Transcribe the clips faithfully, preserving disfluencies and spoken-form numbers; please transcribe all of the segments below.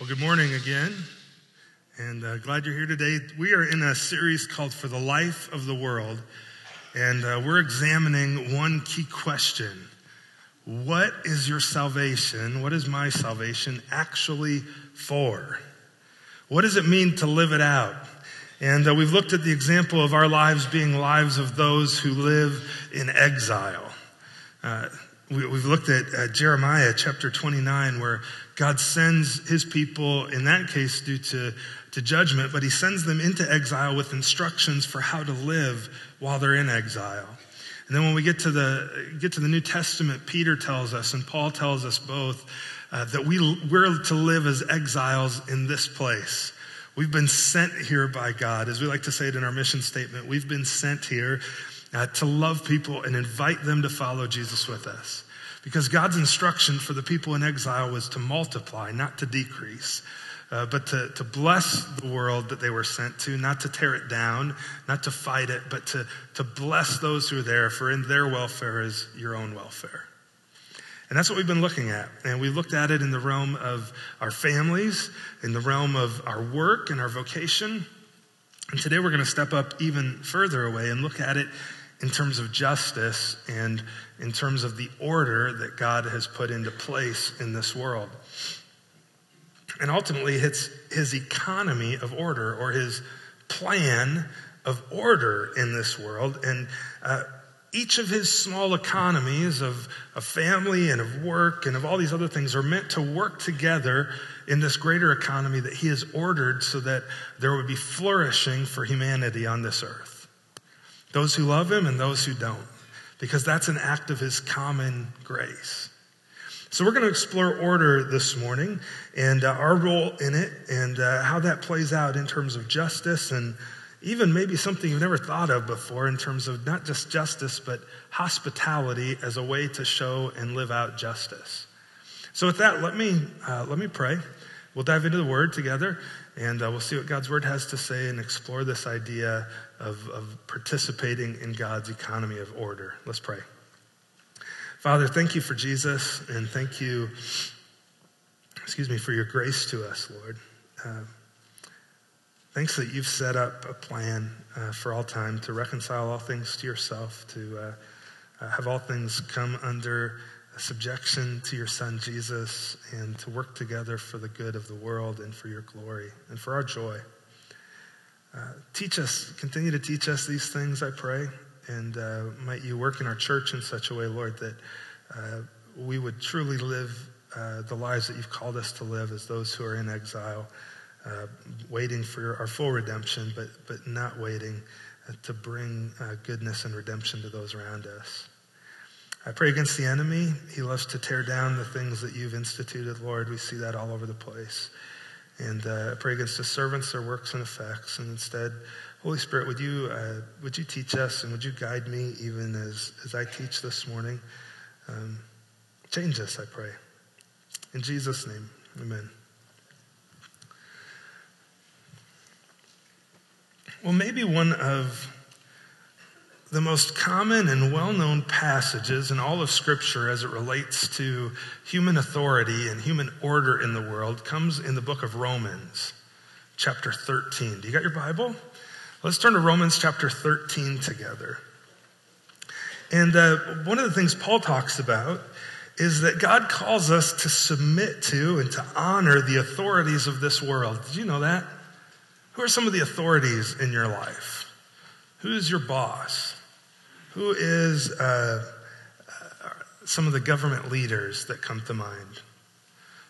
Well, good morning again, and uh, glad you're here today. We are in a series called For the Life of the World, and uh, we're examining one key question. What is your salvation, what is my salvation actually for? What does it mean to live it out? And uh, we've looked at the example of our lives being lives of those who live in exile. Uh, we, we've looked at uh, Jeremiah chapter twenty-nine, where God sends his people, in that case, due to, to judgment, but he sends them into exile with instructions for how to live while they're in exile. And then when we get to the get to the New Testament, Peter tells us, and Paul tells us both, uh, that we, we're to live as exiles in this place. We've been sent here by God. As we like to say it in our mission statement, we've been sent here uh, to love people and invite them to follow Jesus with us. Because God's instruction for the people in exile was to multiply, not to decrease, uh, but to, to bless the world that they were sent to, not to tear it down, not to fight it, but to, to bless those who are there, for in their welfare is your own welfare. And that's what we've been looking at. And we looked at it in the realm of our families, in the realm of our work and our vocation. And today we're going to step up even further away and look at it in terms of justice and in terms of the order that God has put into place in this world. And ultimately, it's his economy of order, or his plan of order in this world. And uh, each of his small economies of, of family and of work and of all these other things are meant to work together in this greater economy that he has ordered so that there would be flourishing for humanity on this earth. Those who love him and those who don't, because that's an act of his common grace. So we're going to explore order this morning and uh, our role in it and uh, how that plays out in terms of justice and even maybe something you've never thought of before in terms of not just justice, but hospitality as a way to show and live out justice. So with that, let me, uh, let me pray. We'll dive into the word together, and uh, we'll see what God's word has to say and explore this idea of, of participating in God's economy of order. Let's pray. Father, thank you for Jesus, and thank you, excuse me, for your grace to us, Lord. Uh, thanks that you've set up a plan uh, for all time to reconcile all things to yourself, to uh, uh, have all things come under subjection to your son, Jesus, and to work together for the good of the world and for your glory and for our joy. Uh, teach us, continue to teach us these things, I pray, and uh, might you work in our church in such a way, Lord, that uh, we would truly live uh, the lives that you've called us to live as those who are in exile, uh, waiting for our full redemption, but, but not waiting uh, to bring uh, goodness and redemption to those around us. I pray against the enemy. He loves to tear down the things that you've instituted, Lord. We see that all over the place. And uh, I pray against his servants, their works and effects. And instead, Holy Spirit, would you uh, would you teach us and would you guide me even as, as I teach this morning? Um, change us, I pray. In Jesus' name, amen. Well, maybe one of the most common and well-known passages in all of Scripture as it relates to human authority and human order in the world comes in the book of Romans, chapter thirteen. Do you got your Bible? Let's turn to Romans chapter thirteen together. And uh, one of the things Paul talks about is that God calls us to submit to and to honor the authorities of this world. Did you know that? Who are some of the authorities in your life? Who is your boss? Who is uh, uh, some of the government leaders that come to mind?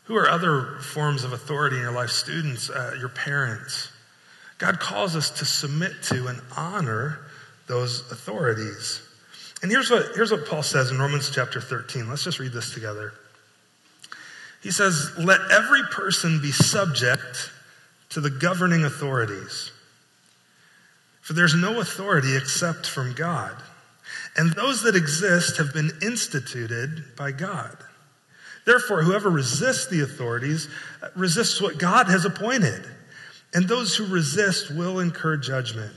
Who are other forms of authority in your life? Students, uh, your parents. God calls us to submit to and honor those authorities. And here's what, here's what Paul says in Romans chapter thirteen. Let's just read this together. He says, "Let every person be subject to the governing authorities. For there's no authority except from God. And those that exist have been instituted by God. Therefore, whoever resists the authorities resists what God has appointed. And those who resist will incur judgment.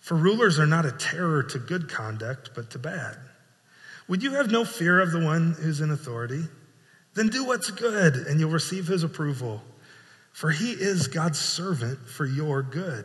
For rulers are not a terror to good conduct, but to bad. Would you have no fear of the one who's in authority? Then do what's good, and you'll receive his approval. for he is God's servant for your good.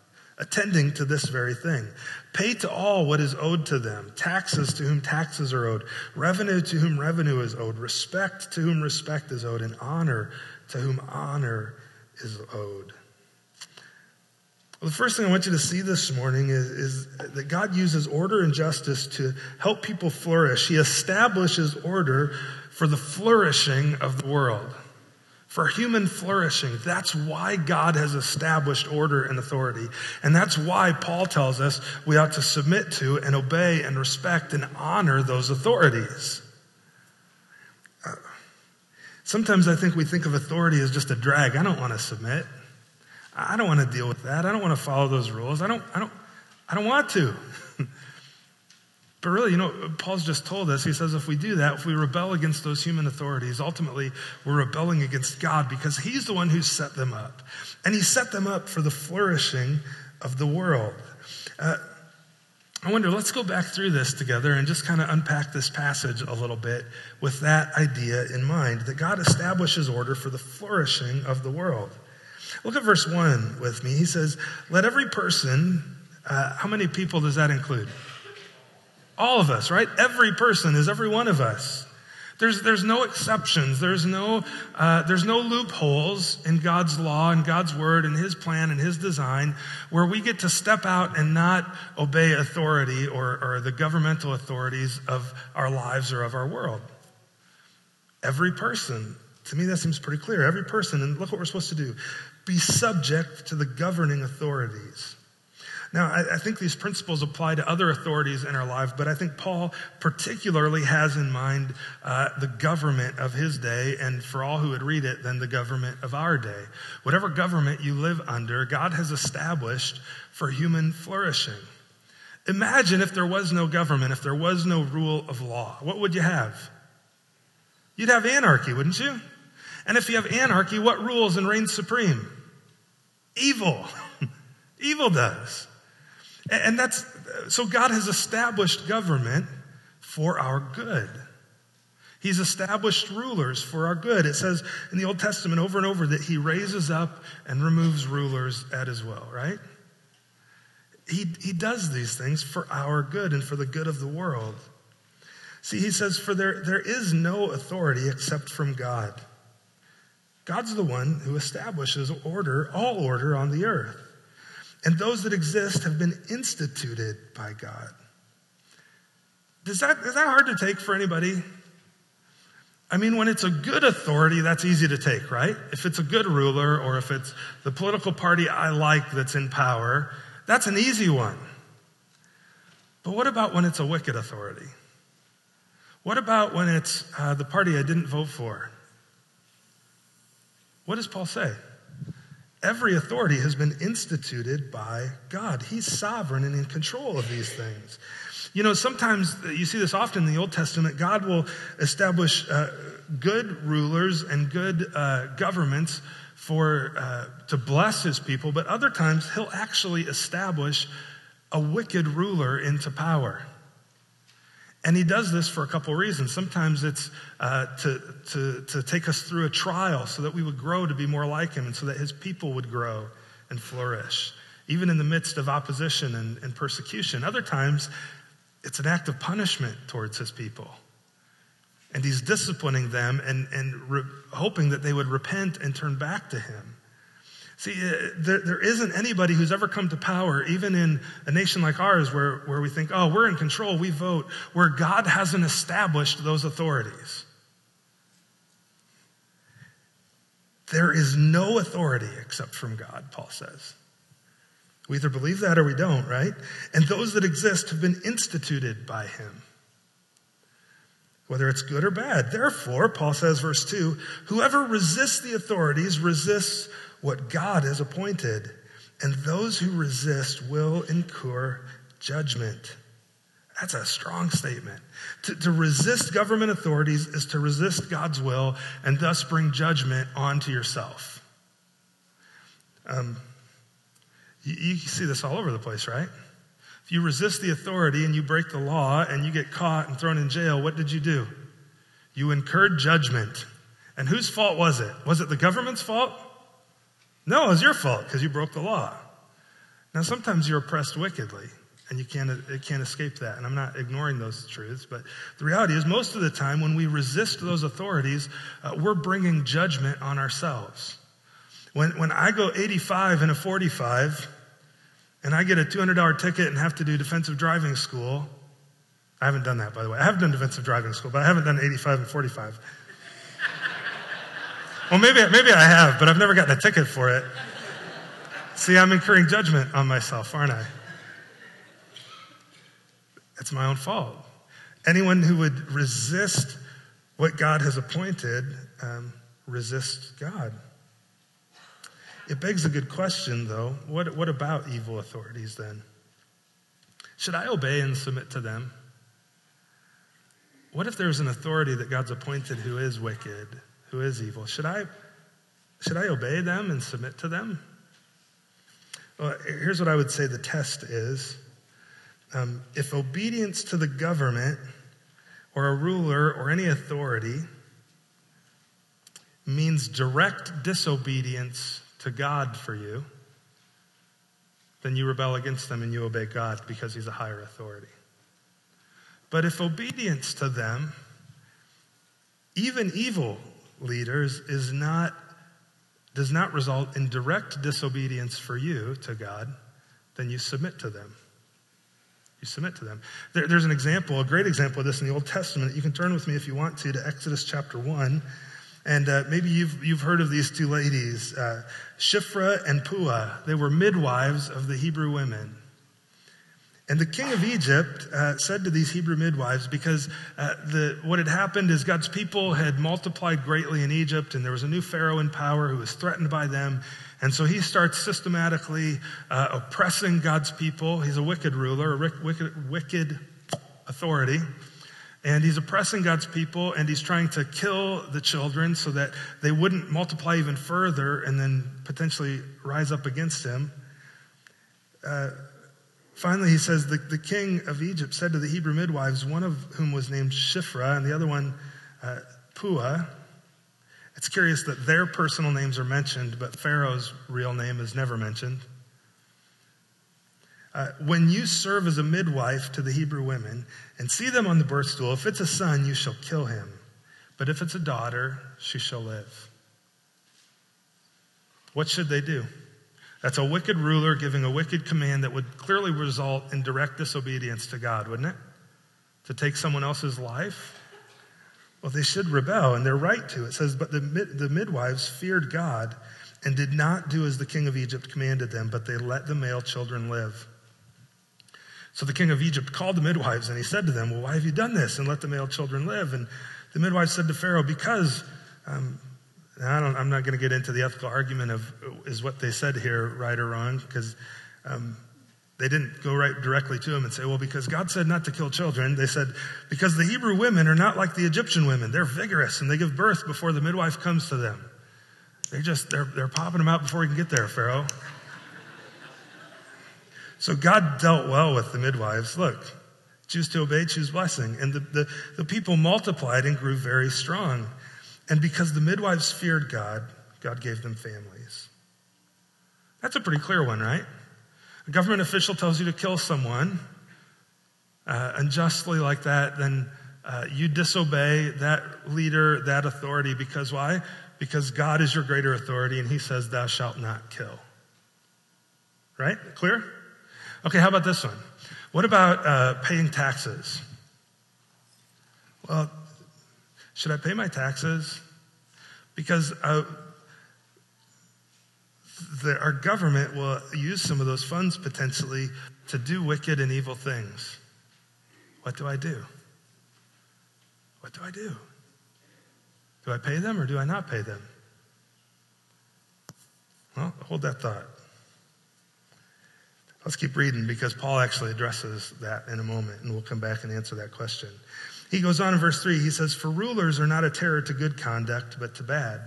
attending to this very thing. Pay to all what is owed to them, taxes to whom taxes are owed, revenue to whom revenue is owed, respect to whom respect is owed, and honor to whom honor is owed. Well, the first thing I want you to see this morning is, is that God uses order and justice to help people flourish. He establishes order for the flourishing of the world, for human flourishing. That's why God has established order and authority. And that's why Paul tells us we ought to submit to and obey and respect and honor those authorities. Uh, sometimes I think we think of authority as just a drag. I don't want to submit. I don't want to deal with that. I don't want to follow those rules. I don't, I don't, I don't want to. But really, you know, Paul's just told us, he says, if we do that, if we rebel against those human authorities, ultimately we're rebelling against God, because he's the one who set them up. And he set them up for the flourishing of the world. Uh, I wonder, let's go back through this together and just kind of unpack this passage a little bit with that idea in mind, that God establishes order for the flourishing of the world. Look at verse one with me. He says, let every person, uh, how many people does that include? All of us, right? Every person is every one of us. There's, there's no exceptions. There's no, uh, there's no loopholes in God's law and God's word and his plan and his design where we get to step out and not obey authority or, or the governmental authorities of our lives or of our world. Every person. To me, that seems pretty clear. Every person, and look what we're supposed to do. Be subject to the governing authorities. Now, I, I think these principles apply to other authorities in our life, but I think Paul particularly has in mind uh, the government of his day, and for all who would read it, then the government of our day. Whatever government you live under, God has established for human flourishing. Imagine if there was no government, if there was no rule of law. What would you have? You'd have anarchy, wouldn't you? And if you have anarchy, what rules and reigns supreme? Evil. Evil does. And that's, so God has established government for our good. He's established rulers for our good. It says in the Old Testament over and over that he raises up and removes rulers at his will, right? He, he does these things for our good and for the good of the world. See, he says, for there, there is no authority except from God. God's the one who establishes order, all order on the earth. And those that exist have been instituted by God. Does that, is that hard to take for anybody? I mean, when it's a good authority, that's easy to take, right? If it's a good ruler, or if it's the political party I like that's in power, that's an easy one. But what about when it's a wicked authority? What about when it's uh, the party I didn't vote for? What does Paul say? Every authority has been instituted by God. He's sovereign and in control of these things. You know, sometimes you see this often in the Old Testament. God will establish uh, good rulers and good uh, governments for uh, to bless his people. But other times, he'll actually establish a wicked ruler into power. And he does this for a couple reasons. Sometimes it's uh, to, to, to take us through a trial so that we would grow to be more like him and so that his people would grow and flourish, even in the midst of opposition and, and persecution. Other times, it's an act of punishment towards his people. And he's disciplining them and, and re- hoping that they would repent and turn back to him. See, there, there isn't anybody who's ever come to power, even in a nation like ours where, where we think, oh, we're in control, we vote, where God hasn't established those authorities. There is no authority except from God, Paul says. We either believe that or we don't, right? And those that exist have been instituted by him, whether it's good or bad. Therefore, Paul says, verse two, whoever resists the authorities resists what God has appointed, and those who resist will incur judgment. That's a strong statement. To, to resist government authorities is to resist God's will and thus bring judgment onto yourself. Um, you, you see this all over the place, right? If you resist the authority and you break the law and you get caught and thrown in jail, what did you do? You incurred judgment. And whose fault was it? Was it the government's fault? No, it was your fault because you broke the law. Now, sometimes you're oppressed wickedly, and you can't, it can't escape that. And I'm not ignoring those truths, but the reality is most of the time when we resist those authorities, uh, we're bringing judgment on ourselves. When, when I go eighty-five in a forty-five, and I get a two hundred dollars ticket and have to do defensive driving school, I haven't done that, by the way. I have done defensive driving school, but I haven't done eighty-five and forty-five. Well, maybe, maybe I have, but I've never gotten a ticket for it. See, I'm incurring judgment on myself, aren't I? It's my own fault. Anyone who would resist what God has appointed, um, resists God. It begs a good question, though. What, what about evil authorities, then? Should I obey and submit to them? What if there's an authority that God's appointed who is wicked, who is evil? Should I, should I obey them and submit to them? Well, here's what I would say the test is. Um, if obedience to the government or a ruler or any authority means direct disobedience to God for you, then you rebel against them and you obey God because he's a higher authority. But if obedience to them, even evil leaders, is not does not result in direct disobedience for you to God, then you submit to them. You submit to them. There, there's an example, a great example of this in the Old Testament. You can turn with me if you want to, to Exodus chapter one. And uh, maybe you've, you've heard of these two ladies, uh, Shiphrah and Puah. They were midwives of the Hebrew women. And the king of Egypt uh, said to these Hebrew midwives, because uh, the, what had happened is God's people had multiplied greatly in Egypt, and there was a new Pharaoh in power who was threatened by them. And so he starts systematically uh, oppressing God's people. He's a wicked ruler, a wicked, wicked authority. And he's oppressing God's people, and he's trying to kill the children so that they wouldn't multiply even further and then potentially rise up against him. Uh, Finally, he says, the, the king of Egypt said to the Hebrew midwives, one of whom was named Shiphrah and the other one, uh, Puah. It's curious that their personal names are mentioned, but Pharaoh's real name is never mentioned. Uh, when you serve as a midwife to the Hebrew women and see them on the birth stool, if it's a son, you shall kill him. But if it's a daughter, she shall live. What should they do? That's a wicked ruler giving a wicked command that would clearly result in direct disobedience to God, wouldn't it? To take someone else's life? Well, they should rebel, and they're right to. It says, but the, mid- the midwives feared God and did not do as the king of Egypt commanded them, but they let the male children live. So the king of Egypt called the midwives, and he said to them, well, why have you done this and let the male children live? And the midwives said to Pharaoh, because... Um, I don't, I'm not going to get into the ethical argument of is what they said here right or wrong, because um, they didn't go right directly to him and say, well, because God said not to kill children. They said, because the Hebrew women are not like the Egyptian women. They're vigorous, and they give birth before the midwife comes to them. They just, they're, they're popping them out before we can get there, Pharaoh. So God dealt well with the midwives. Look, choose to obey, choose blessing. And the, the, the people multiplied and grew very strong. And because the midwives feared God, God gave them families. That's a pretty clear one, right? A government official tells you to kill someone uh, unjustly like that, then uh, you disobey that leader, that authority, because why? Because God is your greater authority, and he says, thou shalt not kill. Right? Clear? Okay, how about this one? What about uh, paying taxes? Well, should I pay my taxes? Because uh, the, our government will use some of those funds potentially to do wicked and evil things. What do I do? What do I do? Do I pay them or do I not pay them? Well, hold that thought. Let's keep reading, because Paul actually addresses that in a moment, and we'll come back and answer that question. He goes on in verse three. He says, "For rulers are not a terror to good conduct, but to bad.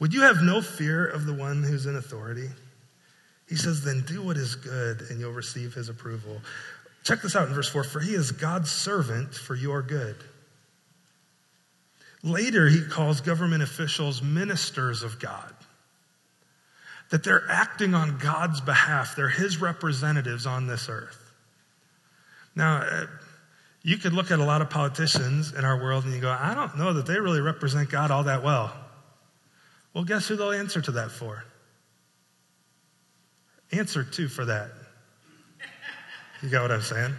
Would you have no fear of the one who's in authority?" He says, "Then do what is good, and you'll receive his approval." Check this out in verse four. "For he is God's servant for your good." Later, he calls government officials ministers of God. That they're acting on God's behalf. They're his representatives on this earth. Now, you could look at a lot of politicians in our world and you go, I don't know that they really represent God all that well. Well, guess who they'll answer to that for? Answer to for that. You got what I'm saying?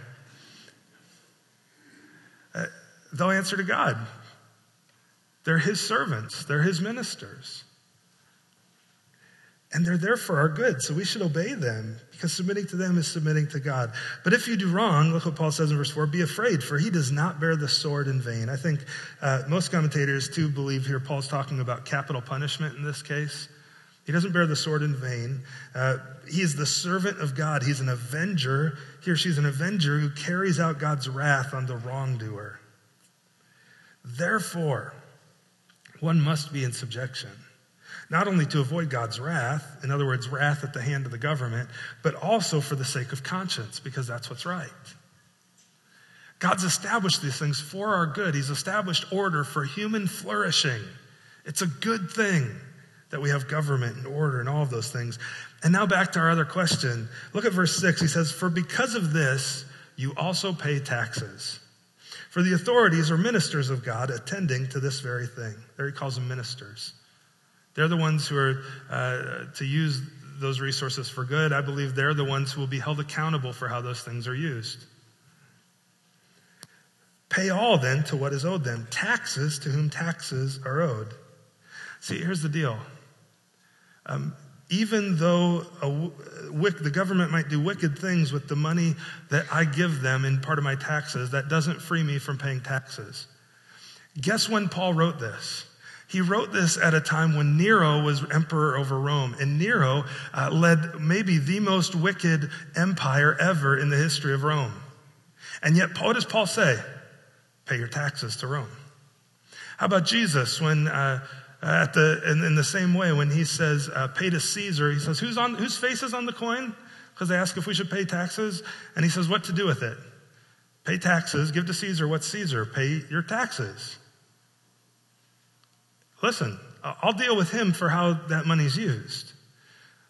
Uh, they'll answer to God. They're his servants. They're his ministers. And they're there for our good, so we should obey them, because submitting to them is submitting to God. But if you do wrong, look what Paul says in verse four, "Be afraid, for he does not bear the sword in vain." I think uh, most commentators, too, believe here Paul's talking about capital punishment in this case. He doesn't bear the sword in vain. Uh, he is the servant of God. He's an avenger. He or she's an avenger who carries out God's wrath on the wrongdoer. Therefore, one must be in subjection, not only to avoid God's wrath, in other words, wrath at the hand of the government, but also for the sake of conscience, because that's what's right. God's established these things for our good. He's established order for human flourishing. It's a good thing that we have government and order and all of those things. And now back to our other question. Look at verse six. He says, "For because of this, you also pay taxes. For the authorities are ministers of God, attending to this very thing." There he calls them ministers. They're the ones who are uh, to use those resources for good. I believe they're the ones who will be held accountable for how those things are used. "Pay all then to what is owed them, taxes to whom taxes are owed." See, here's the deal. Um, even though a wick, the government might do wicked things with the money that I give them in part of my taxes, that doesn't free me from paying taxes. Guess when Paul wrote this? He wrote this at a time when Nero was emperor over Rome. And Nero uh, led maybe the most wicked empire ever in the history of Rome. And yet, what does Paul say? Pay your taxes to Rome. How about Jesus when... Uh, At the, in, in the same way, when he says, uh, pay to Caesar, he says, who's on, whose face is on the coin? Because they ask if we should pay taxes. And he says, what to do with it? Pay taxes, give to Caesar what's Caesar, pay your taxes. Listen, I'll deal with him for how that money's used.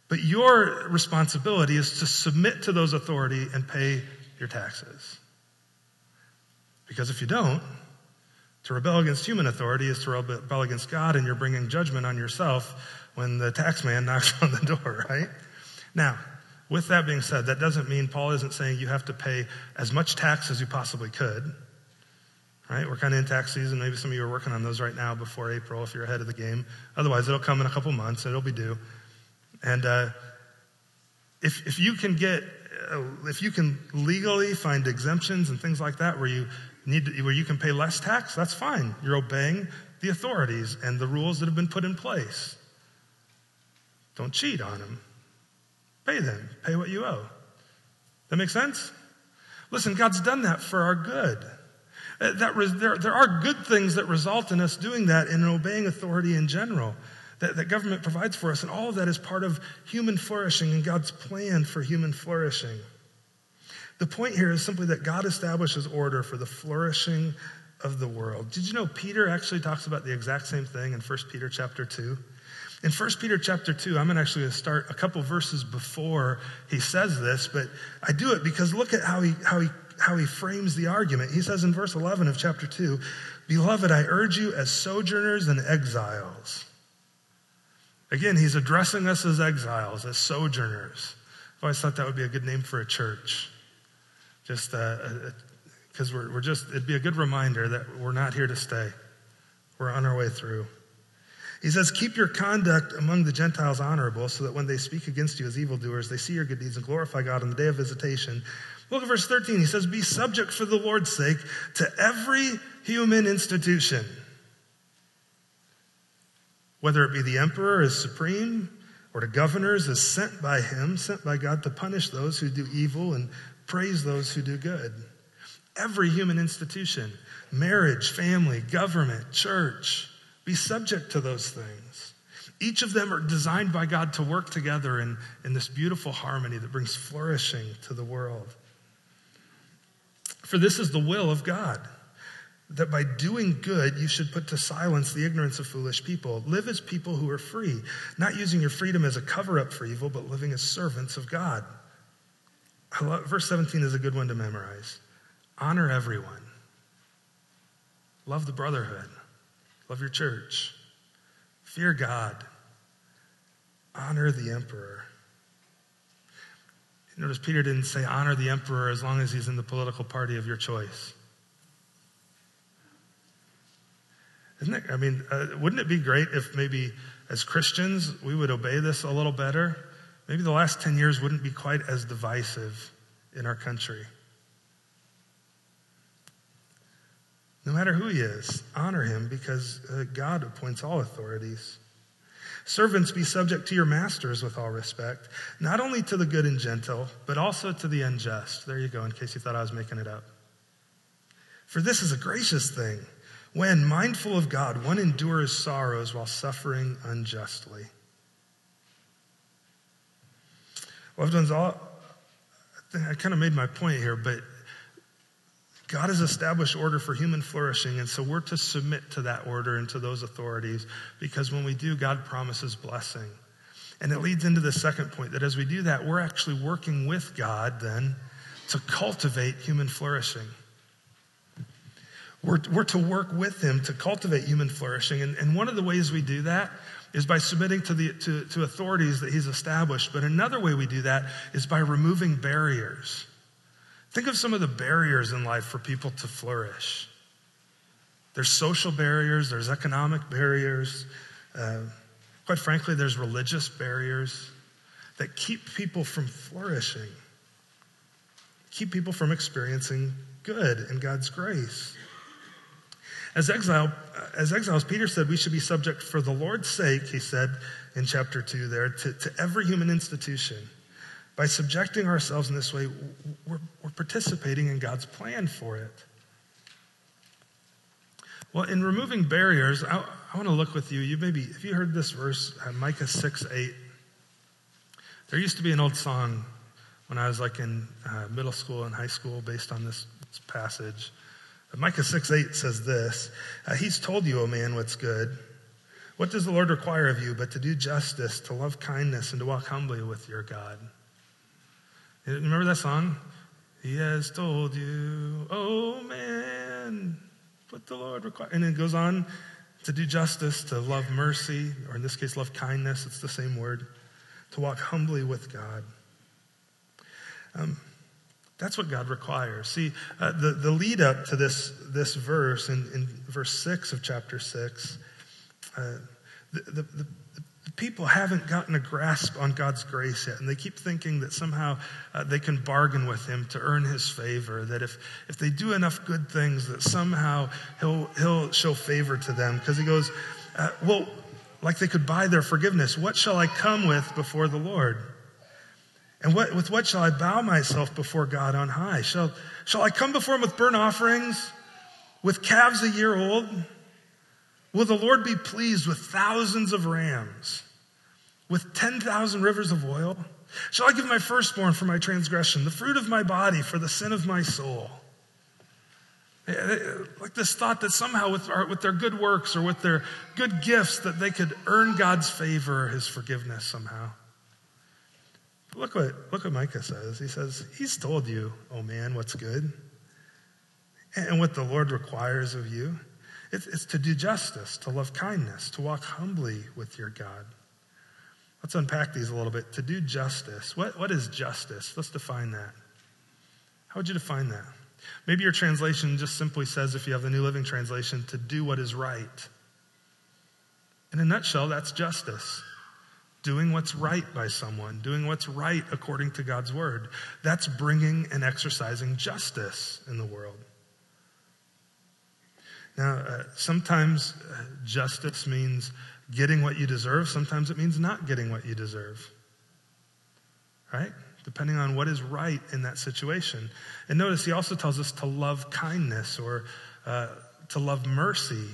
But your responsibility is to submit to those authority and pay your taxes. Because if you don't, to rebel against human authority is to rebel against God, and you're bringing judgment on yourself when the tax man knocks on the door, right? Now, with that being said, that doesn't mean Paul isn't saying you have to pay as much tax as you possibly could, right? We're kind of in tax season. Maybe some of you are working on those right now before April if you're ahead of the game. Otherwise, it'll come in a couple months. It'll be due. And uh, if, if you can get, uh, if you can legally find exemptions and things like that where you Need to, where you can pay less tax, that's fine. You're obeying the authorities and the rules that have been put in place. Don't cheat on them. Pay them. Pay what you owe. That make sense? Listen, God's done that for our good. That res, there, there are good things that result in us doing that and in obeying authority in general that, that government provides for us, and all of that is part of human flourishing and God's plan for human flourishing. The point here is simply that God establishes order for the flourishing of the world. Did you know Peter actually talks about the exact same thing in First Peter chapter two? In First Peter chapter two, I'm actually going to start a couple verses before he says this, but I do it because look at how he, how he, how he frames the argument. He says in verse eleven of chapter two, "Beloved, I urge you as sojourners and exiles." Again, he's addressing us as exiles, as sojourners. I've always thought that would be a good name for a church. Just because uh, we're, we're just, it'd be a good reminder that we're not here to stay. We're on our way through. He says, "Keep your conduct among the Gentiles honorable, so that when they speak against you as evildoers, they see your good deeds and glorify God on the day of visitation." Look at verse thirteen. He says, "Be subject for the Lord's sake to every human institution, whether it be the emperor as supreme, or to governors as sent by him, sent by God to punish those who do evil and praise those who do good. Every human institution, marriage, family, government, church, be subject to those things. Each of them are designed by God to work together in, in this beautiful harmony that brings flourishing to the world. For this is the will of God, that by doing good, you should put to silence the ignorance of foolish people. Live as people who are free, not using your freedom as a cover-up for evil, but living as servants of God. I love, verse seventeen is a good one to memorize. Honor everyone. Love the brotherhood. Love your church. Fear God. Honor the emperor. Notice Peter didn't say honor the emperor as long as he's in the political party of your choice. Isn't it? I mean, uh, wouldn't it be great if maybe as Christians we would obey this a little better? Maybe the last ten years wouldn't be quite as divisive in our country. No matter who he is, honor him because uh, God appoints all authorities. Servants, be subject to your masters with all respect, not only to the good and gentle, but also to the unjust. There you go, in case you thought I was making it up. For this is a gracious thing, when, mindful of God, one endures sorrows while suffering unjustly. Loved ones, all, I think I kind of made my point here, but God has established order for human flourishing, and so we're to submit to that order and to those authorities, because when we do, God promises blessing. And it leads into the second point, that as we do that, we're actually working with God then to cultivate human flourishing. We're, we're to work with him to cultivate human flourishing. And, and one of the ways we do that is by submitting to, the, to, to authorities that he's established. But another way we do that is by removing barriers. Think of some of the barriers in life for people to flourish. There's social barriers. There's economic barriers. Uh, quite frankly, there's religious barriers that keep people from flourishing, keep people from experiencing good and God's grace. As, exile, as exiles, Peter said we should be subject for the Lord's sake, he said in chapter two there, to, to every human institution. By subjecting ourselves in this way, we're, we're participating in God's plan for it. Well, in removing barriers, I, I want to look with you. You maybe, have you heard this verse, Micah six eight? There used to be an old song when I was like in uh, middle school and high school based on this, this passage. Micah six eight says this, uh, he's told you, O man, what's good. What does the Lord require of you but to do justice, to love kindness, and to walk humbly with your God? You remember that song? He has told you, O man, what the Lord requires. And it goes on to do justice, to love mercy, or in this case, love kindness. It's the same word. To walk humbly with God. Um. That's what God requires. See, uh, the, the lead up to this, this verse, in, in verse six of chapter six, uh, the, the, the, the people haven't gotten a grasp on God's grace yet, and they keep thinking that somehow uh, they can bargain with him to earn his favor, that if, if they do enough good things, that somehow he'll, he'll show favor to them. Because he goes, uh, well, like they could buy their forgiveness. What shall I come with before the Lord? And what, with what shall I bow myself before God on high? Shall, shall I come before him with burnt offerings, with calves a year old? Will the Lord be pleased with thousands of rams, with ten thousand rivers of oil? Shall I give my firstborn for my transgression, the fruit of my body for the sin of my soul? Like this thought that somehow with, our, with their good works or with their good gifts that they could earn God's favor or his forgiveness somehow. Look what, look what Micah says. He says, he's told you, oh man, what's good. And what the Lord requires of you, it's, it's to do justice, to love kindness, to walk humbly with your God. Let's unpack these a little bit. To do justice. What, what is justice? Let's define that. How would you define that? Maybe your translation just simply says, if you have the New Living Translation, to do what is right. In a nutshell, that's justice. Doing what's right by someone, doing what's right according to God's word. That's bringing and exercising justice in the world. Now, uh, sometimes justice means getting what you deserve. Sometimes it means not getting what you deserve, right? Depending on what is right in that situation. And notice he also tells us to love kindness or uh, to love mercy.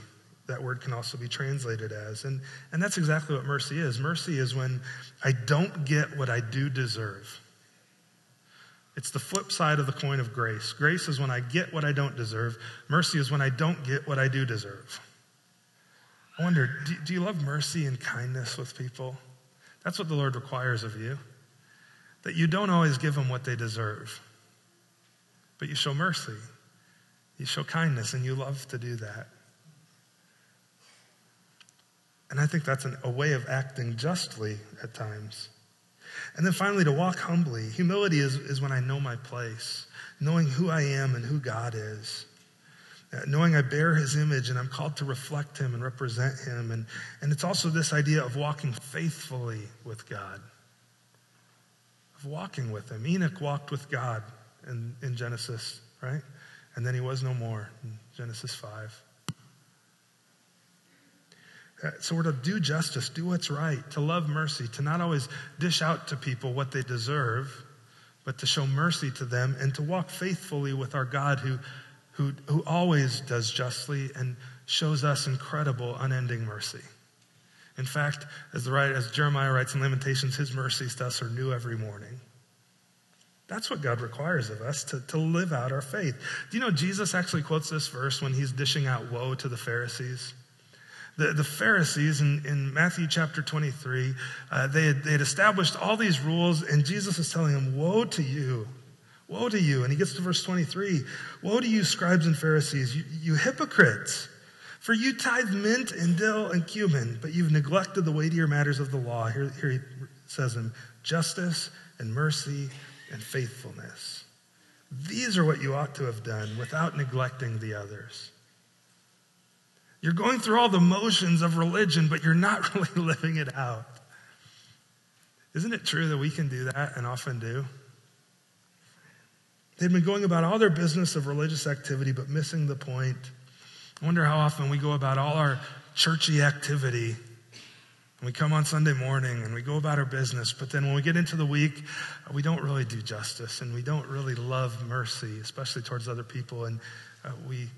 That word can also be translated as. And, and that's exactly what mercy is. Mercy is when I don't get what I do deserve. It's the flip side of the coin of grace. Grace is when I get what I don't deserve. Mercy is when I don't get what I do deserve. I wonder, do, do you love mercy and kindness with people? That's what the Lord requires of you. That you don't always give them what they deserve. But you show mercy. You show kindness, and you love to do that. And I think that's an, a way of acting justly at times. And then finally, to walk humbly. Humility is, is when I know my place, knowing who I am and who God is, knowing I bear his image and I'm called to reflect him and represent him. And, and it's also this idea of walking faithfully with God, of walking with him. Enoch walked with God in, in Genesis, right? And then he was no more in Genesis five. So we're to do justice, do what's right, to love mercy, to not always dish out to people what they deserve, but to show mercy to them and to walk faithfully with our God who, who, who always does justly and shows us incredible, unending mercy. In fact, as the writer, as Jeremiah writes in Lamentations, his mercies to us are new every morning. That's what God requires of us, to, to live out our faith. Do you know Jesus actually quotes this verse when he's dishing out woe to the Pharisees? The, the Pharisees in, in Matthew chapter twenty-three, uh, they, had, they had established all these rules, and Jesus is telling them, woe to you, woe to you. And he gets to verse twenty-three, woe to you, scribes and Pharisees, you, you hypocrites, for you tithe mint and dill and cumin, but you've neglected the weightier matters of the law. Here, here he says them, justice and mercy and faithfulness. These are what you ought to have done without neglecting the others. You're going through all the motions of religion, but you're not really living it out. Isn't it true that we can do that and often do? They've been going about all their business of religious activity, but missing the point. I wonder how often we go about all our churchy activity, and we come on Sunday morning and we go about our business, but then when we get into the week, we don't really do justice and we don't really love mercy, especially towards other people, and uh, we...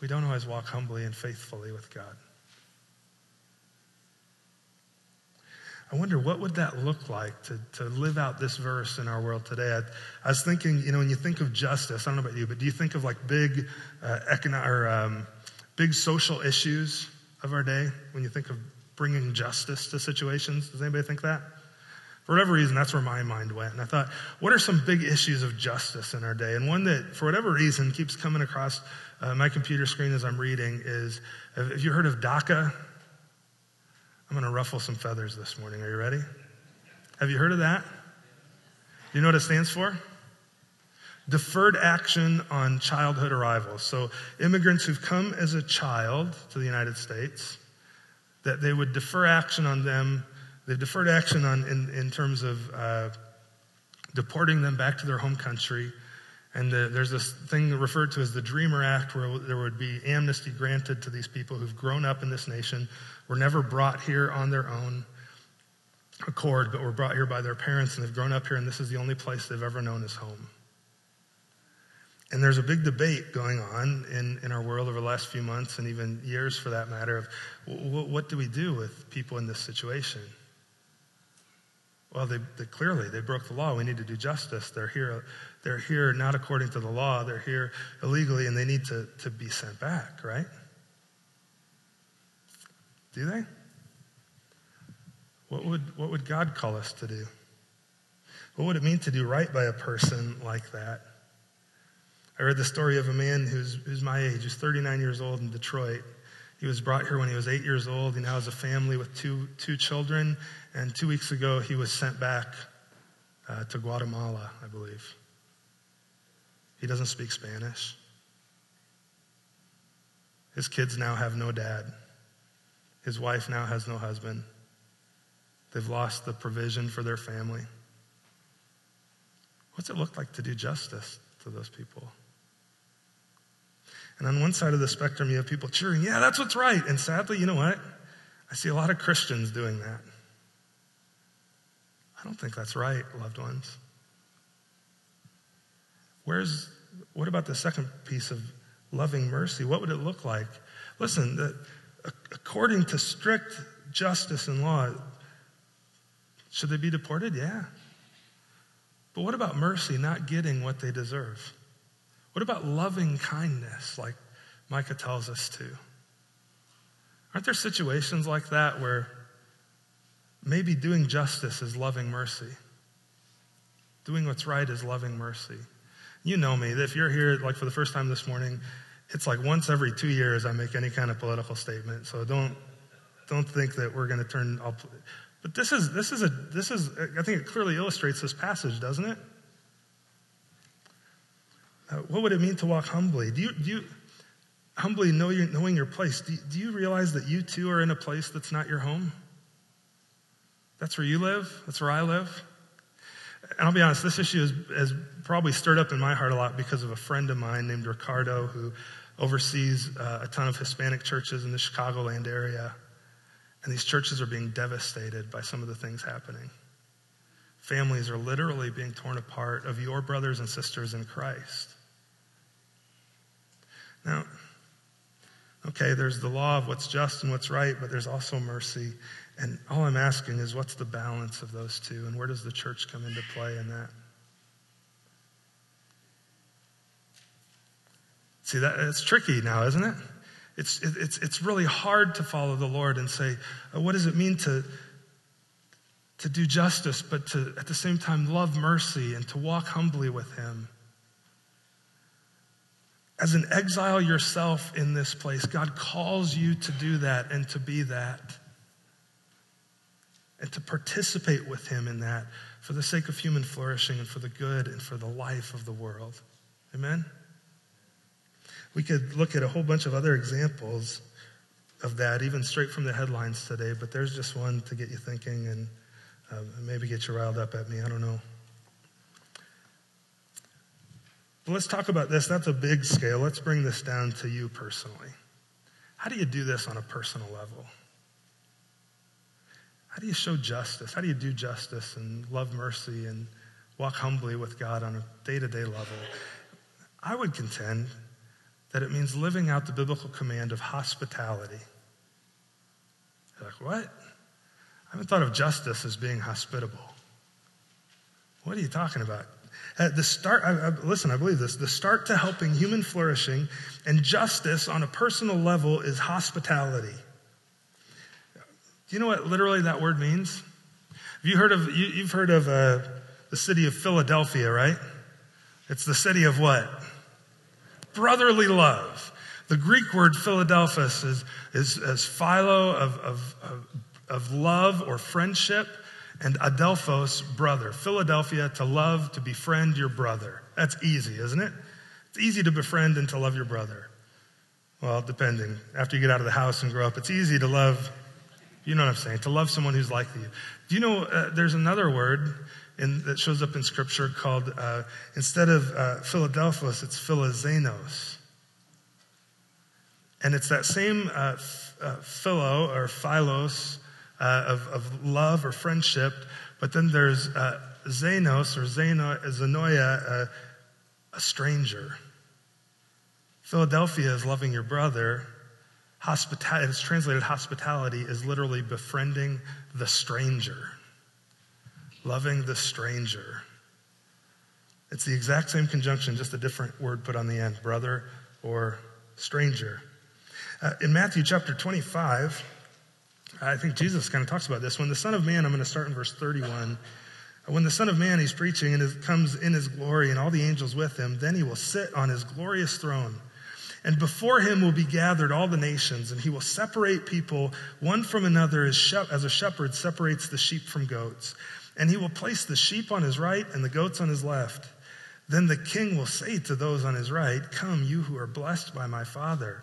We don't always walk humbly and faithfully with God. I wonder, what would that look like to, to live out this verse in our world today? I, I was thinking, you know, when you think of justice, I don't know about you, but do you think of like big, uh, econo- or, um, big social issues of our day when you think of bringing justice to situations? Does anybody think that? For whatever reason, that's where my mind went. And I thought, what are some big issues of justice in our day? And one that, for whatever reason, keeps coming across uh, my computer screen as I'm reading is, have you heard of DACA? I'm going to ruffle some feathers this morning. Are you ready? Have you heard of that? Do you know what it stands for? Deferred Action on Childhood Arrivals. So immigrants who've come as a child to the United States, that they would defer action on them. They've deferred action on in, in terms of uh, deporting them back to their home country. And the, there's this thing referred to as the Dreamer Act, where there would be amnesty granted to these people who've grown up in this nation, were never brought here on their own accord, but were brought here by their parents and they've grown up here, and this is the only place they've ever known is home. And there's a big debate going on in, in our world over the last few months and even years for that matter of w- what do we do with people in this situation? Well, they, they clearly, they broke the law. We need to do justice. They're here, they're here not according to the law. They're here illegally, and they need to, to be sent back, right? Do they? What would, what would God call us to do? What would it mean to do right by a person like that? I read the story of a man who's, who's my age. He's thirty-nine years old in Detroit. He was brought here when he was eight years old. He now has a family with two two children. And two weeks ago, he was sent back uh, to Guatemala, I believe. He doesn't speak Spanish. His kids now have no dad. His wife now has no husband. They've lost the provision for their family. What's it look like to do justice to those people? And on one side of the spectrum, you have people cheering, yeah, that's what's right. And sadly, you know what? I see a lot of Christians doing that. I don't think that's right, loved ones. Where's, what about the second piece of loving mercy? What would it look like? Listen, the, according to strict justice and law, should they be deported? Yeah. But what about mercy, not getting what they deserve? What about loving kindness, like Micah tells us to? Aren't there situations like that where maybe doing justice is loving mercy? Doing what's right is loving mercy. You know me, if you're here like for the first time this morning, it's like once every two years I make any kind of political statement. So don't don't think that we're going to turn up. But this is this is a this is I think it clearly illustrates this passage, doesn't it? Uh, what would it mean to walk humbly? Do you, do you humbly know your, knowing your place? Do, do you realize that you too are in a place that's not your home? That's where you live. That's where I live. And I'll be honest, this issue is, is probably stirred up in my heart a lot because of a friend of mine named Ricardo who oversees uh, a ton of Hispanic churches in the Chicagoland area. And these churches are being devastated by some of the things happening. Families are literally being torn apart of your brothers and sisters in Christ. Now, okay, there's the law of what's just and what's right, but there's also mercy. And all I'm asking is what's the balance of those two, and where does the church come into play in that? See, that it's tricky now, isn't it? It's it, it's it's really hard to follow the Lord and say, oh, what does it mean to to do justice, but to at the same time love mercy and to walk humbly with Him? As an exile yourself in this place, God calls you to do that and to be that, and to participate with Him in that for the sake of human flourishing and for the good and for the life of the world. Amen? We could look at a whole bunch of other examples of that, even straight from the headlines today, but there's just one to get you thinking and uh, maybe get you riled up at me. I don't know. But let's talk about this. That's a big scale. Let's bring this down to you personally. How do you do this on a personal level? How do you show justice? How do you do justice and love mercy and walk humbly with God on a day-to-day level? I would contend that it means living out the biblical command of hospitality. You're like, what? I haven't thought of justice as being hospitable. What are you talking about? At the start, I, I, listen, I believe this. The start to helping human flourishing and justice on a personal level is hospitality. Do you know what literally that word means? Have you heard of, you, you've heard of uh, the city of Philadelphia, right? It's the city of what? Brotherly love. The Greek word Philadelphus is, is, is philo of, of, of, of love or friendship, and adelphos, brother. Philadelphia, to love, to befriend your brother. That's easy, isn't it? It's easy to befriend and to love your brother. Well, depending. After you get out of the house and grow up, it's easy to love. You know what I'm saying? To love someone who's like you. Do you know uh, there's another word in, that shows up in Scripture called, uh, instead of uh, Philadelphos, it's Philoxenos. And it's that same uh, uh, philo or philos uh, of, of love or friendship, but then there's uh, xenos or xeno, xenoia, uh, a stranger. Philadelphia is loving your brother. Hospitality, it's translated hospitality, is literally befriending the stranger, loving the stranger. It's the exact same conjunction, just a different word put on the end, brother or stranger. Uh, in Matthew chapter twenty-five, I think Jesus kind of talks about this. When the Son of Man, I'm going to start in verse thirty-one. When the Son of Man, he's preaching and it comes in his glory and all the angels with him, then he will sit on his glorious throne. And before him will be gathered all the nations, and he will separate people one from another as, shep- as a shepherd separates the sheep from goats. And he will place the sheep on his right and the goats on his left. Then the king will say to those on his right, come, you who are blessed by my Father,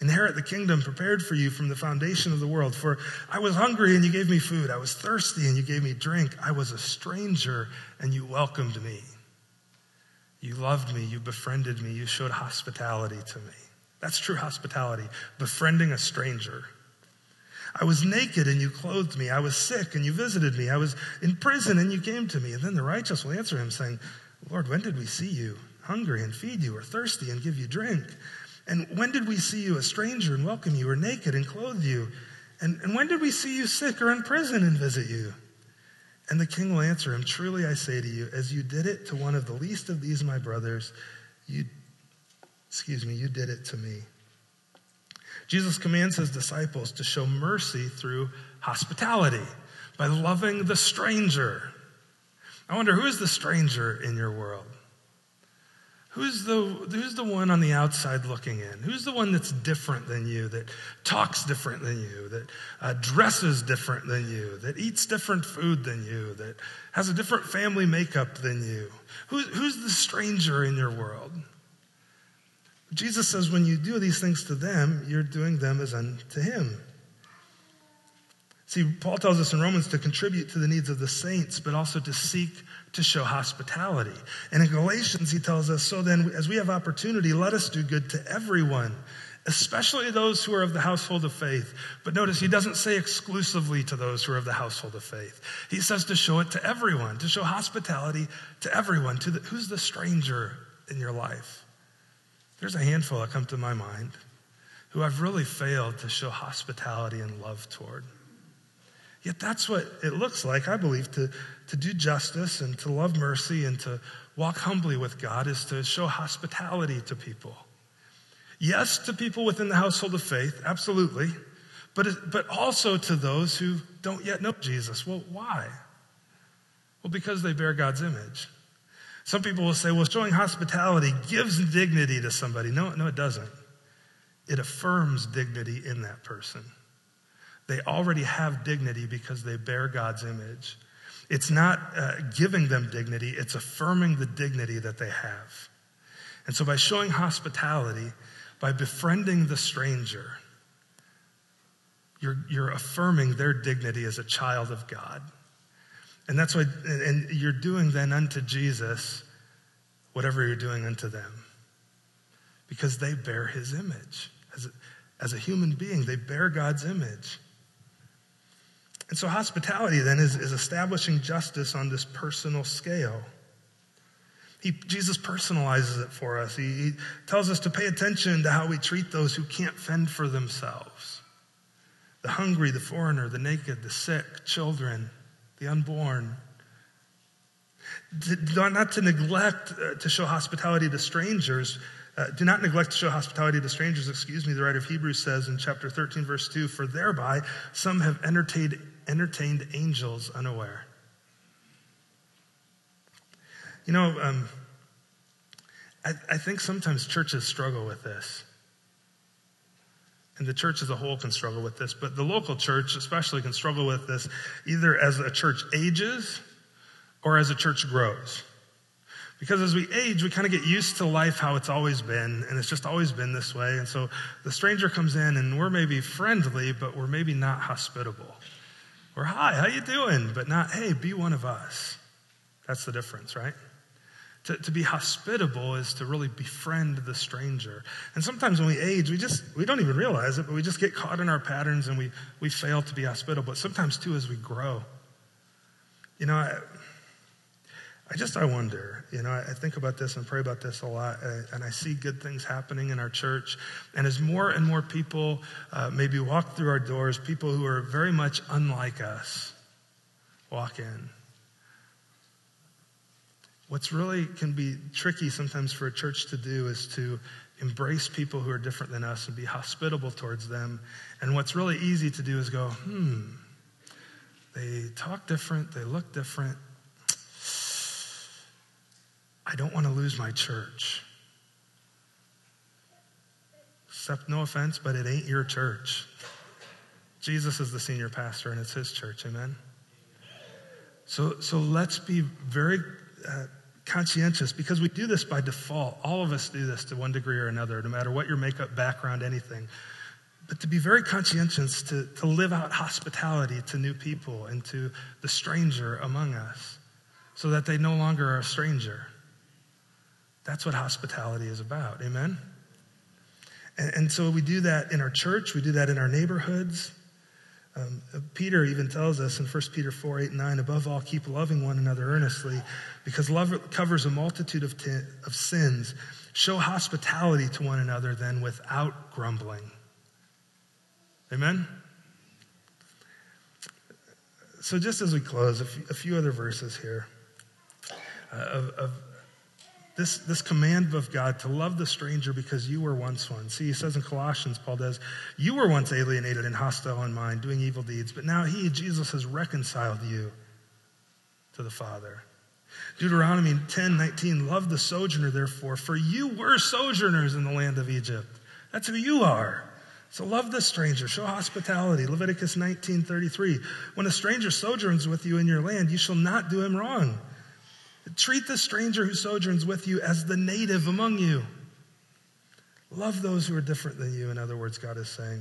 inherit the kingdom prepared for you from the foundation of the world. For I was hungry, and you gave me food. I was thirsty, and you gave me drink. I was a stranger, and you welcomed me. You loved me, you befriended me, you showed hospitality to me. That's true hospitality, befriending a stranger. I was naked and you clothed me. I was sick and you visited me. I was in prison and you came to me. And then the righteous will answer him saying, Lord, when did we see you hungry and feed you, or thirsty and give you drink? And when did we see you a stranger and welcome you, or naked and clothe you? And, and when did we see you sick or in prison and visit you? And the king will answer him, truly I say to you, as you did it to one of the least of these my brothers, you, excuse me, you did it to me. Jesus commands his disciples to show mercy through hospitality by loving the stranger. I wonder, who is the stranger in your world? Who's the, who's the one on the outside looking in? Who's the one that's different than you, that talks different than you, that uh, dresses different than you, that eats different food than you, that has a different family makeup than you? Who, who's the stranger in your world? Jesus says when you do these things to them, you're doing them as unto him. See, Paul tells us in Romans to contribute to the needs of the saints, but also to seek to show hospitality. And in Galatians, he tells us, so then as we have opportunity, let us do good to everyone, especially those who are of the household of faith. But notice, he doesn't say exclusively to those who are of the household of faith. He says to show it to everyone, to show hospitality to everyone. To the, who's the stranger in your life? There's a handful that come to my mind who I've really failed to show hospitality and love toward. Yet that's what it looks like, I believe, to, to do justice and to love mercy and to walk humbly with God, is to show hospitality to people. Yes, to people within the household of faith, absolutely, but, but also to those who don't yet know Jesus. Well, why? Well, because they bear God's image. Some people will say, well, showing hospitality gives dignity to somebody. No, no, it doesn't. It affirms dignity in that person. They already have dignity because they bear God's image. It's not uh, giving them dignity, it's affirming the dignity that they have. And so by showing hospitality, by befriending the stranger, you're, you're affirming their dignity as a child of God. And that's why, and you're doing then unto Jesus whatever you're doing unto them, because they bear his image. As a, As a human being, they bear God's image. And so hospitality then is, is establishing justice on this personal scale. He, Jesus personalizes it for us. He, he tells us to pay attention to how we treat those who can't fend for themselves. The hungry, the foreigner, the naked, the sick, children, the unborn. To, not to neglect uh, to show hospitality to strangers, Uh, do not neglect to show hospitality to strangers, excuse me, the writer of Hebrews says in chapter thirteen, verse two, for thereby some have entertained, entertained angels unaware. You know, um, I, I think sometimes churches struggle with this. And the church as a whole can struggle with this, but the local church especially can struggle with this either as a church ages or as a church grows. Because as we age, we kind of get used to life how it's always been, and it's just always been this way. And so the stranger comes in, and we're maybe friendly, but we're maybe not hospitable. We're, hi, how you doing? But not, hey, be one of us. That's the difference, right? To, to be hospitable is to really befriend the stranger. And sometimes when we age, we just, we don't even realize it, but we just get caught in our patterns, and we, we fail to be hospitable. But sometimes, too, as we grow, you know, I... I just, I wonder, you know, I think about this and pray about this a lot, and I see good things happening in our church. And as more and more people uh, maybe walk through our doors, people who are very much unlike us walk in. What's really can be tricky sometimes for a church to do is to embrace people who are different than us and be hospitable towards them. And what's really easy to do is go, hmm, they talk different, they look different. I don't want to lose my church. Except, no offense, but it ain't your church. Jesus is the senior pastor, and it's his church, amen? So, so let's be very uh, conscientious, because we do this by default. All of us do this to one degree or another, no matter what your makeup, background, anything. But to be very conscientious, to, to live out hospitality to new people and to the stranger among us, so that they no longer are a stranger. That's what hospitality is about, amen? And, and so we do that in our church. We do that in our neighborhoods. Um, Peter even tells us in First Peter four, eight, and nine, above all, keep loving one another earnestly, because love covers a multitude of, t- of sins. Show hospitality to one another then without grumbling. Amen? So just as we close, a few, a few other verses here uh, of, of this, this command of God to love the stranger because you were once one. See, he says in Colossians, Paul does, you were once alienated and hostile in mind, doing evil deeds, but now he, Jesus, has reconciled you to the Father. Deuteronomy ten nineteen, love the sojourner, therefore, for you were sojourners in the land of Egypt. That's who you are. So love the stranger, show hospitality. Leviticus nineteen thirty-three, when a stranger sojourns with you in your land, you shall not do him wrong. Treat the stranger who sojourns with you as the native among you. Love those who are different than you, in other words, God is saying.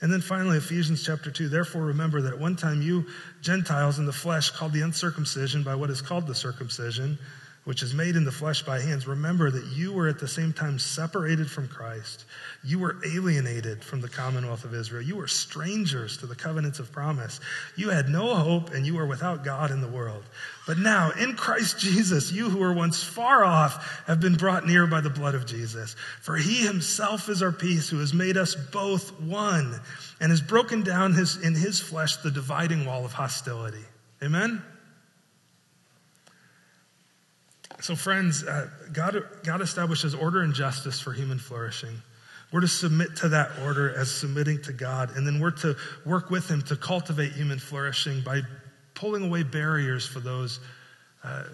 And then finally, Ephesians chapter two, therefore remember that at one time you Gentiles in the flesh, called the uncircumcision by what is called the circumcision, which is made in the flesh by hands, remember that you were at the same time separated from Christ. You were alienated from the commonwealth of Israel. You were strangers to the covenants of promise. You had no hope and you were without God in the world. But now in Christ Jesus, you who were once far off have been brought near by the blood of Jesus. For he himself is our peace, who has made us both one and has broken down his, in his flesh the dividing wall of hostility. Amen? So friends, uh, God, God establishes order and justice for human flourishing. We're to submit to that order as submitting to God, and then we're to work with him to cultivate human flourishing by pulling away barriers for those uh,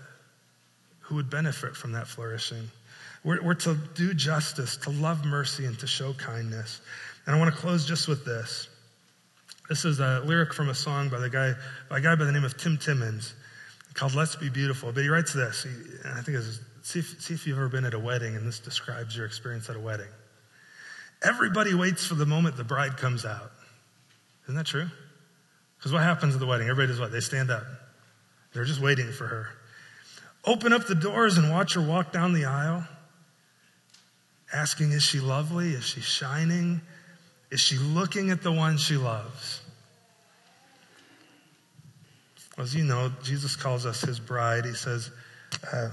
who would benefit from that flourishing. We're, we're to do justice, to love mercy, and to show kindness. And I want to close just with this. This is a lyric from a song by, the guy, by a guy by the name of Tim Timmons, called Let's Be Beautiful. But he writes this, he, and I think it's, see if, see if you've ever been at a wedding and this describes your experience at a wedding. Everybody waits for the moment the bride comes out. Isn't that true? Because what happens at the wedding? Everybody does what? They stand up. They're just waiting for her. Open up the doors and watch her walk down the aisle, asking, is she lovely? Is she shining? Is she looking at the one she loves? As you know, Jesus calls us his bride. He says, uh,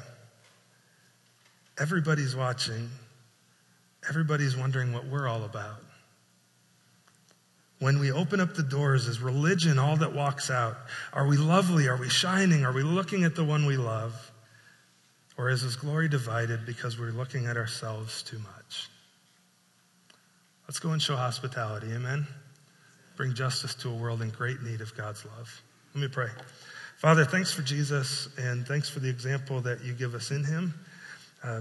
everybody's watching. Everybody's wondering what we're all about. When we open up the doors, is religion all that walks out? Are we lovely? Are we shining? Are we looking at the one we love? Or is his glory divided because we're looking at ourselves too much? Let's go and show hospitality, amen? Bring justice to a world in great need of God's love. Let me pray. Father, thanks for Jesus, and thanks for the example that you give us in him. Uh,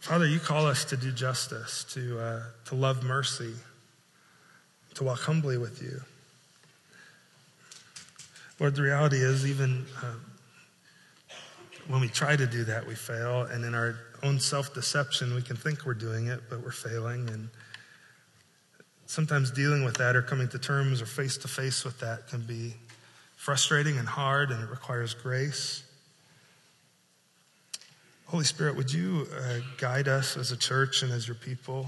Father, you call us to do justice, to uh, to love mercy, to walk humbly with you. Lord, the reality is even uh, when we try to do that, we fail, and in our own self-deception, we can think we're doing it, but we're failing, and sometimes dealing with that or coming to terms or face-to-face with that can be frustrating and hard, and it requires grace. Holy Spirit, would you uh, guide us as a church and as your people,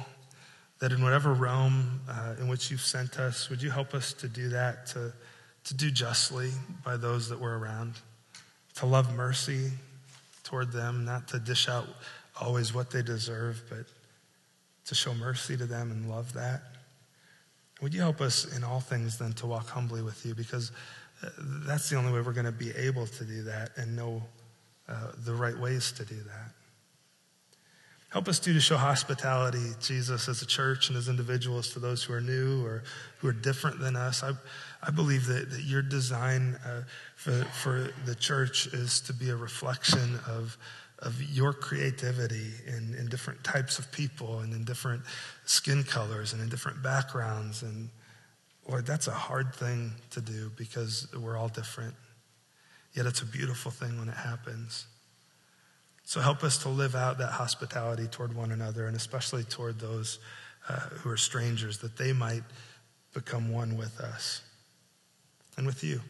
that in whatever realm uh, in which you've sent us, would you help us to do that, to, to do justly by those that we're around, to love mercy toward them, not to dish out always what they deserve, but to show mercy to them and love that. Would you help us in all things then to walk humbly with you, because that's the only way we're going to be able to do that and know uh, the right ways to do that. Help us too to show hospitality, Jesus, as a church and as individuals to those who are new or who are different than us. I, I believe that, that your design uh, for, for the church is to be a reflection of of your creativity in, in different types of people and in different skin colors and in different backgrounds. And Lord, that's a hard thing to do because we're all different. Yet it's a beautiful thing when it happens. So help us to live out that hospitality toward one another, and especially toward those uh, who are strangers, that they might become one with us and with you.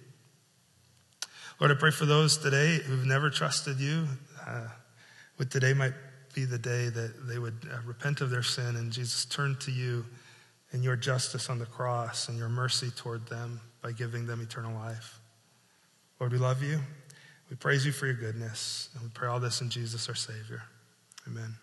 Lord, I pray for those today who've never trusted you. Uh, What today might be the day that they would uh, repent of their sin, and Jesus turned to you and your justice on the cross and your mercy toward them by giving them eternal life. Lord, we love you. We praise you for your goodness, and we pray all this in Jesus, our Savior. Amen.